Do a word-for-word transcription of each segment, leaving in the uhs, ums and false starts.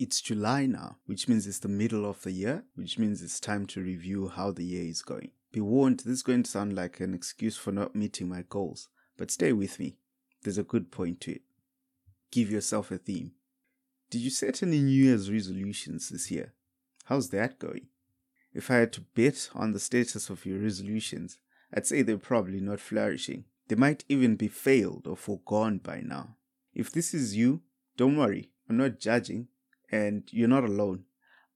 It's July now, which means it's the middle of the year, which means it's time to review how the year is going. Be warned, this is going to sound like an excuse for not meeting my goals, but stay with me. There's a good point to it. Give yourself a theme. Did you set any New Year's resolutions this year? How's that going? If I had to bet on the status of your resolutions, I'd say they're probably not flourishing. They might even be failed or foregone by now. If this is you, don't worry, I'm not judging, and you're not alone.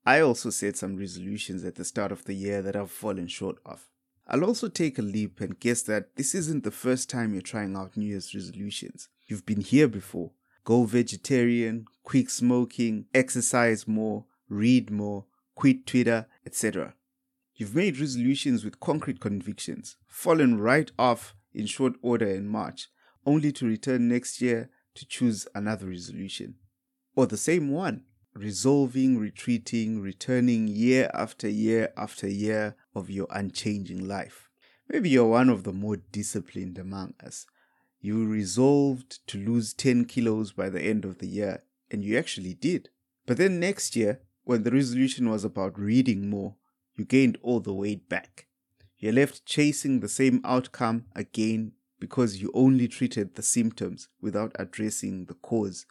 I also set some resolutions at the start of the year that I've fallen short of. I'll also take a leap and guess that this isn't the first time you're trying out New Year's resolutions. You've been here before. Go vegetarian, quit smoking, exercise more, read more, quit Twitter, et cetera. You've made resolutions with concrete convictions, fallen right off in short order in March, only to return next year to choose another resolution. Or the same one, resolving, retreating, returning year after year after year of your unchanging life. Maybe you're one of the more disciplined among us. You resolved to lose ten kilos by the end of the year, and you actually did. But then next year, when the resolution was about reading more, you gained all the weight back. You're left chasing the same outcome again because you only treated the symptoms without addressing the cause.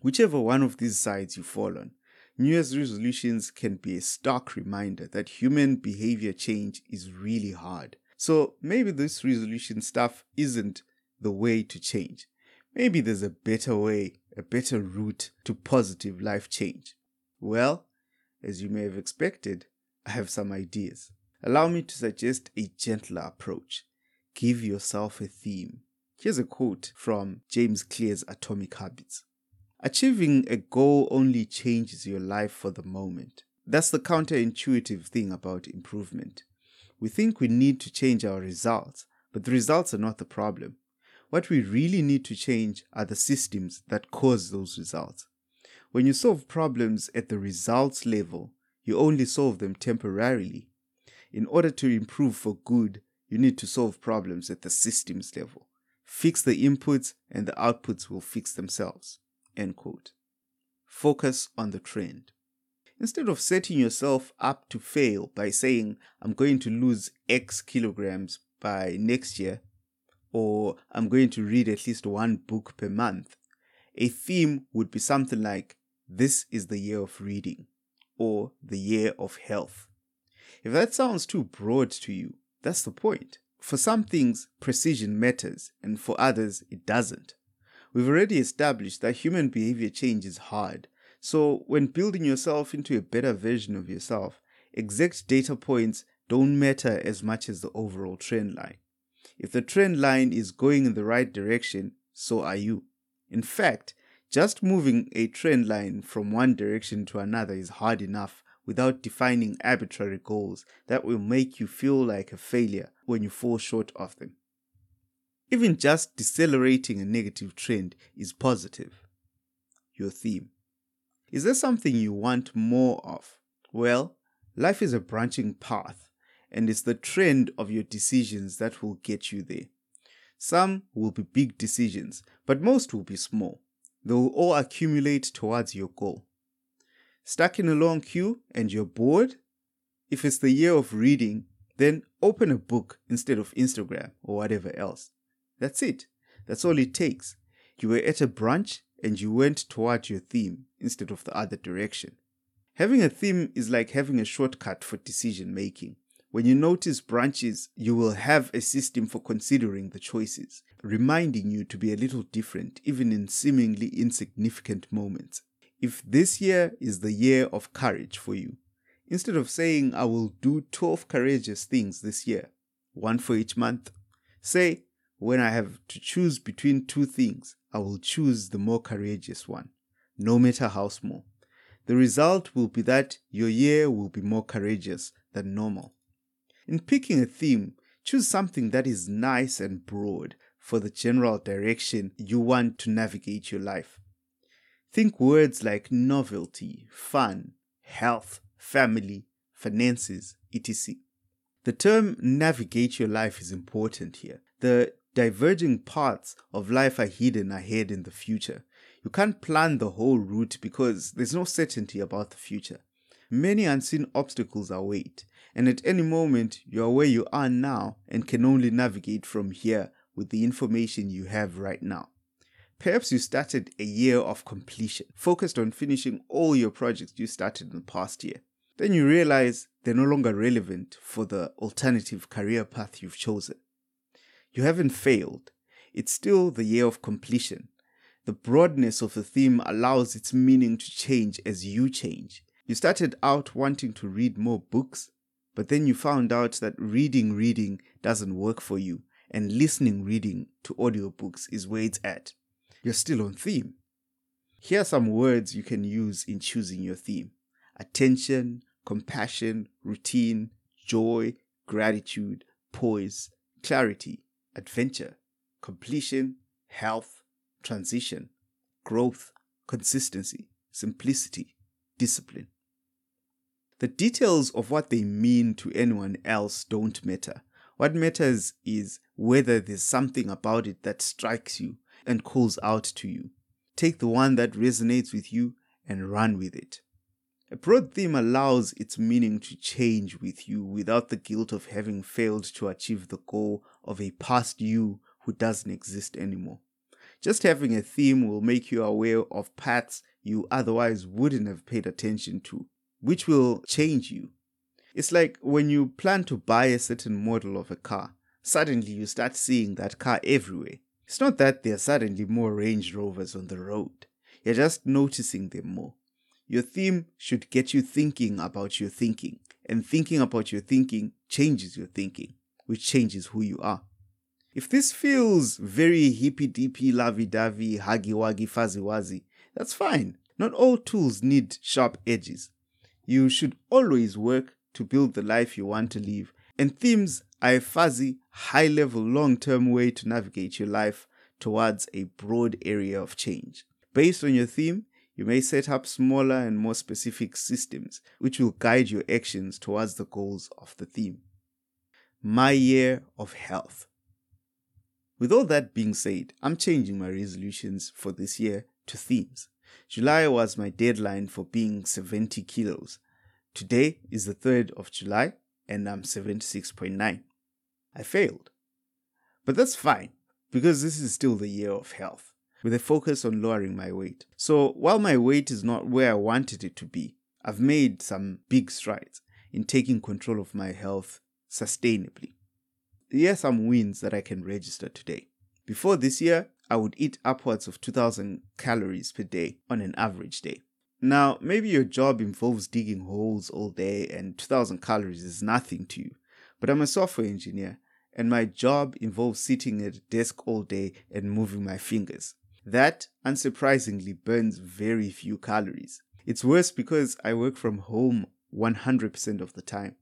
Whichever one of these sides you fall on, New Year's resolutions can be a stark reminder that human behavior change is really hard. So maybe this resolution stuff isn't the way to change. Maybe there's a better way, a better route to positive life change. Well, as you may have expected, I have some ideas. Allow me to suggest a gentler approach. Give yourself a theme. Here's a quote from James Clear's Atomic Habits. Achieving a goal only changes your life for the moment. That's the counterintuitive thing about improvement. We think we need to change our results, but the results are not the problem. What we really need to change are the systems that cause those results. When you solve problems at the results level, you only solve them temporarily. In order to improve for good, you need to solve problems at the systems level. Fix the inputs and the outputs will fix themselves. End quote. Focus on the trend. Instead of setting yourself up to fail by saying, I'm going to lose X kilograms by next year, or I'm going to read at least one book per month, a theme would be something like, this is the year of reading, or the year of health. If that sounds too broad to you, that's the point. For some things, precision matters, and for others, it doesn't. We've already established that human behavior change is hard. So when building yourself into a better version of yourself, exact data points don't matter as much as the overall trend line. If the trend line is going in the right direction, so are you. In fact, just moving a trend line from one direction to another is hard enough without defining arbitrary goals that will make you feel like a failure when you fall short of them. Even just decelerating a negative trend is positive. Your theme. Is there something you want more of? Well, life is a branching path, and it's the trend of your decisions that will get you there. Some will be big decisions, but most will be small. They will all accumulate towards your goal. Stuck in a long queue and you're bored? If it's the year of reading, then open a book instead of Instagram or whatever else. That's it. That's all it takes. You were at a brunch and you went towards your theme instead of the other direction. Having a theme is like having a shortcut for decision making. When you notice brunches, you will have a system for considering the choices, reminding you to be a little different even in seemingly insignificant moments. If this year is the year of courage for you, instead of saying I will do twelve courageous things this year, one for each month, say, when I have to choose between two things, I will choose the more courageous one, no matter how small. The result will be that your year will be more courageous than normal. In picking a theme, choose something that is nice and broad for the general direction you want to navigate your life. Think words like novelty, fun, health, family, finances, et cetera. The term navigate your life is important here. The diverging paths of life are hidden ahead in the future. You can't plan the whole route because there's no certainty about the future. Many unseen obstacles await, and at any moment you are where you are now and can only navigate from here with the information you have right now. Perhaps you started a year of completion, focused on finishing all your projects you started in the past year. Then you realize they're no longer relevant for the alternative career path you've chosen. You haven't failed. It's still the year of completion. The broadness of the theme allows its meaning to change as you change. You started out wanting to read more books, but then you found out that reading reading doesn't work for you, and listening reading to audiobooks is where it's at. You're still on theme. Here are some words you can use in choosing your theme: attention, compassion, routine, joy, gratitude, poise, clarity, adventure, completion, health, transition, growth, consistency, simplicity, discipline. The details of what they mean to anyone else don't matter. What matters is whether there's something about it that strikes you and calls out to you. Take the one that resonates with you and run with it. A broad theme allows its meaning to change with you without the guilt of having failed to achieve the goal of a past you who doesn't exist anymore. Just having a theme will make you aware of paths you otherwise wouldn't have paid attention to, which will change you. It's like when you plan to buy a certain model of a car, suddenly you start seeing that car everywhere. It's not that there are suddenly more Range Rovers on the road. You're just noticing them more. Your theme should get you thinking about your thinking, and thinking about your thinking changes your thinking, which changes who you are. If this feels very hippy-dippy, lovey-dovey, huggy-wuggy, fuzzy-wuzzy, that's fine. Not all tools need sharp edges. You should always work to build the life you want to live, and themes are a fuzzy, high-level, long-term way to navigate your life towards a broad area of change. Based on your theme, you may set up smaller and more specific systems, which will guide your actions towards the goals of the theme. My year of health. With all that being said, I'm changing my resolutions for this year to themes. July was my deadline for being seventy kilos. Today is the third of July and I'm seventy-six point nine. I failed. But that's fine, because this is still the year of health, with a focus on lowering my weight. So while my weight is not where I wanted it to be, I've made some big strides in taking control of my health sustainably. Here are some wins that I can register today. Before this year, I would eat upwards of two thousand calories per day on an average day. Now, maybe your job involves digging holes all day and two thousand calories is nothing to you, but I'm a software engineer and my job involves sitting at a desk all day and moving my fingers. That, unsurprisingly, burns very few calories. It's worse because I work from home one hundred percent of the time.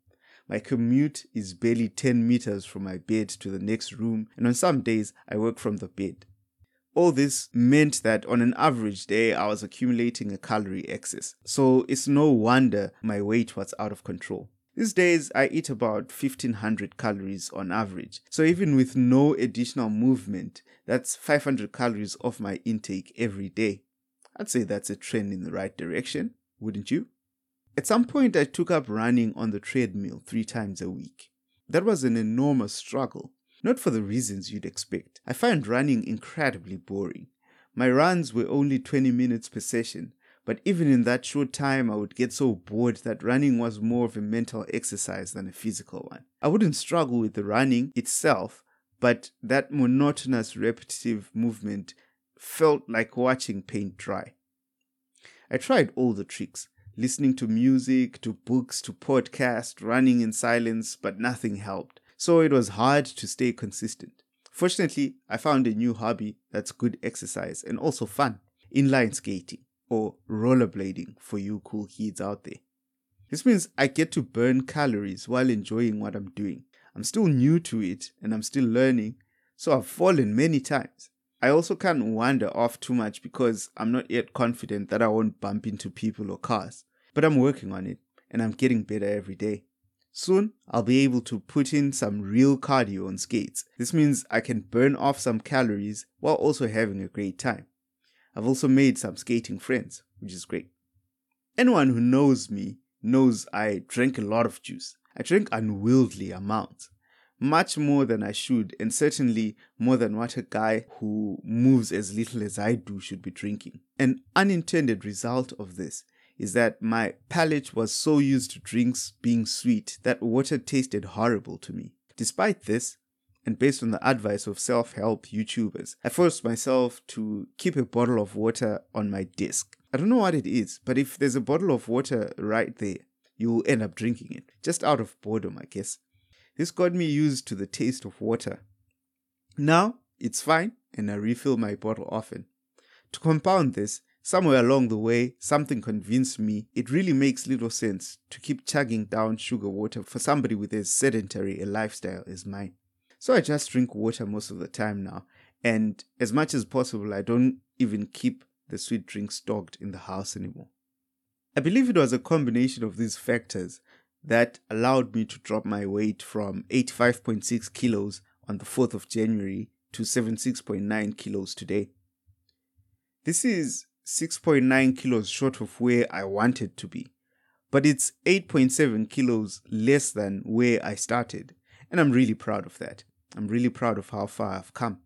My commute is barely ten meters from my bed to the next room, and on some days, I work from the bed. All this meant that on an average day, I was accumulating a calorie excess, so it's no wonder my weight was out of control. These days, I eat about fifteen hundred calories on average, so even with no additional movement, that's five hundred calories off my intake every day. I'd say that's a trend in the right direction, wouldn't you? At some point, I took up running on the treadmill three times a week. That was an enormous struggle, not for the reasons you'd expect. I find running incredibly boring. My runs were only twenty minutes per session, but even in that short time, I would get so bored that running was more of a mental exercise than a physical one. I wouldn't struggle with the running itself, but that monotonous, repetitive movement felt like watching paint dry. I tried all the tricks, listening to music, to books, to podcasts, running in silence, but nothing helped. So it was hard to stay consistent. Fortunately, I found a new hobby that's good exercise and also fun: inline skating, or rollerblading for you cool kids out there. This means I get to burn calories while enjoying what I'm doing. I'm still new to it and I'm still learning, so I've fallen many times. I also can't wander off too much because I'm not yet confident that I won't bump into people or cars. But I'm working on it and I'm getting better every day. Soon, I'll be able to put in some real cardio on skates. This means I can burn off some calories while also having a great time. I've also made some skating friends, which is great. Anyone who knows me knows I drink a lot of juice. I drink unwieldy amounts, much more than I should, and certainly more than what a guy who moves as little as I do should be drinking. An unintended result of this is that my palate was so used to drinks being sweet that water tasted horrible to me. Despite this, and based on the advice of self-help YouTubers, I forced myself to keep a bottle of water on my desk. I don't know what it is, but if there's a bottle of water right there, you'll end up drinking it, just out of boredom, I guess. This got me used to the taste of water. Now, it's fine, and I refill my bottle often. To compound this, somewhere along the way, something convinced me it really makes little sense to keep chugging down sugar water for somebody with as sedentary a lifestyle as mine. So I just drink water most of the time now, and as much as possible, I don't even keep the sweet drinks stocked in the house anymore. I believe it was a combination of these factors that allowed me to drop my weight from eighty-five point six kilos on the fourth of January to seventy-six point nine kilos today. This is six point nine kilos short of where I wanted to be, but it's eight point seven kilos less than where I started, and I'm really proud of that. I'm really proud of how far I've come.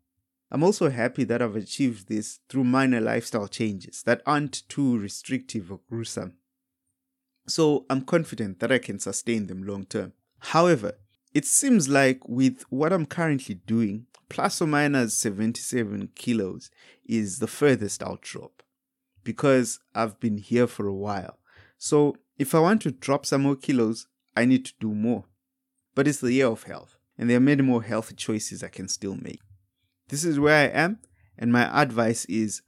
I'm also happy that I've achieved this through minor lifestyle changes that aren't too restrictive or gruesome. So I'm confident that I can sustain them long term. However, it seems like with what I'm currently doing, plus or minus seventy-seven kilos is the furthest I'll drop, because I've been here for a while. So if I want to drop some more kilos, I need to do more. But it's the year of health, and there are many more healthy choices I can still make. This is where I am, and my advice is,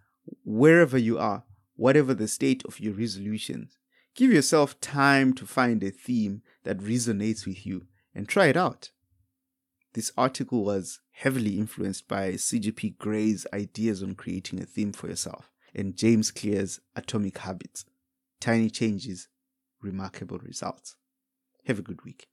wherever you are, whatever the state of your resolutions, give yourself time to find a theme that resonates with you and try it out. This article was heavily influenced by C G P Gray's ideas on creating a theme for yourself and James Clear's Atomic Habits. Tiny changes, remarkable results. Have a good week.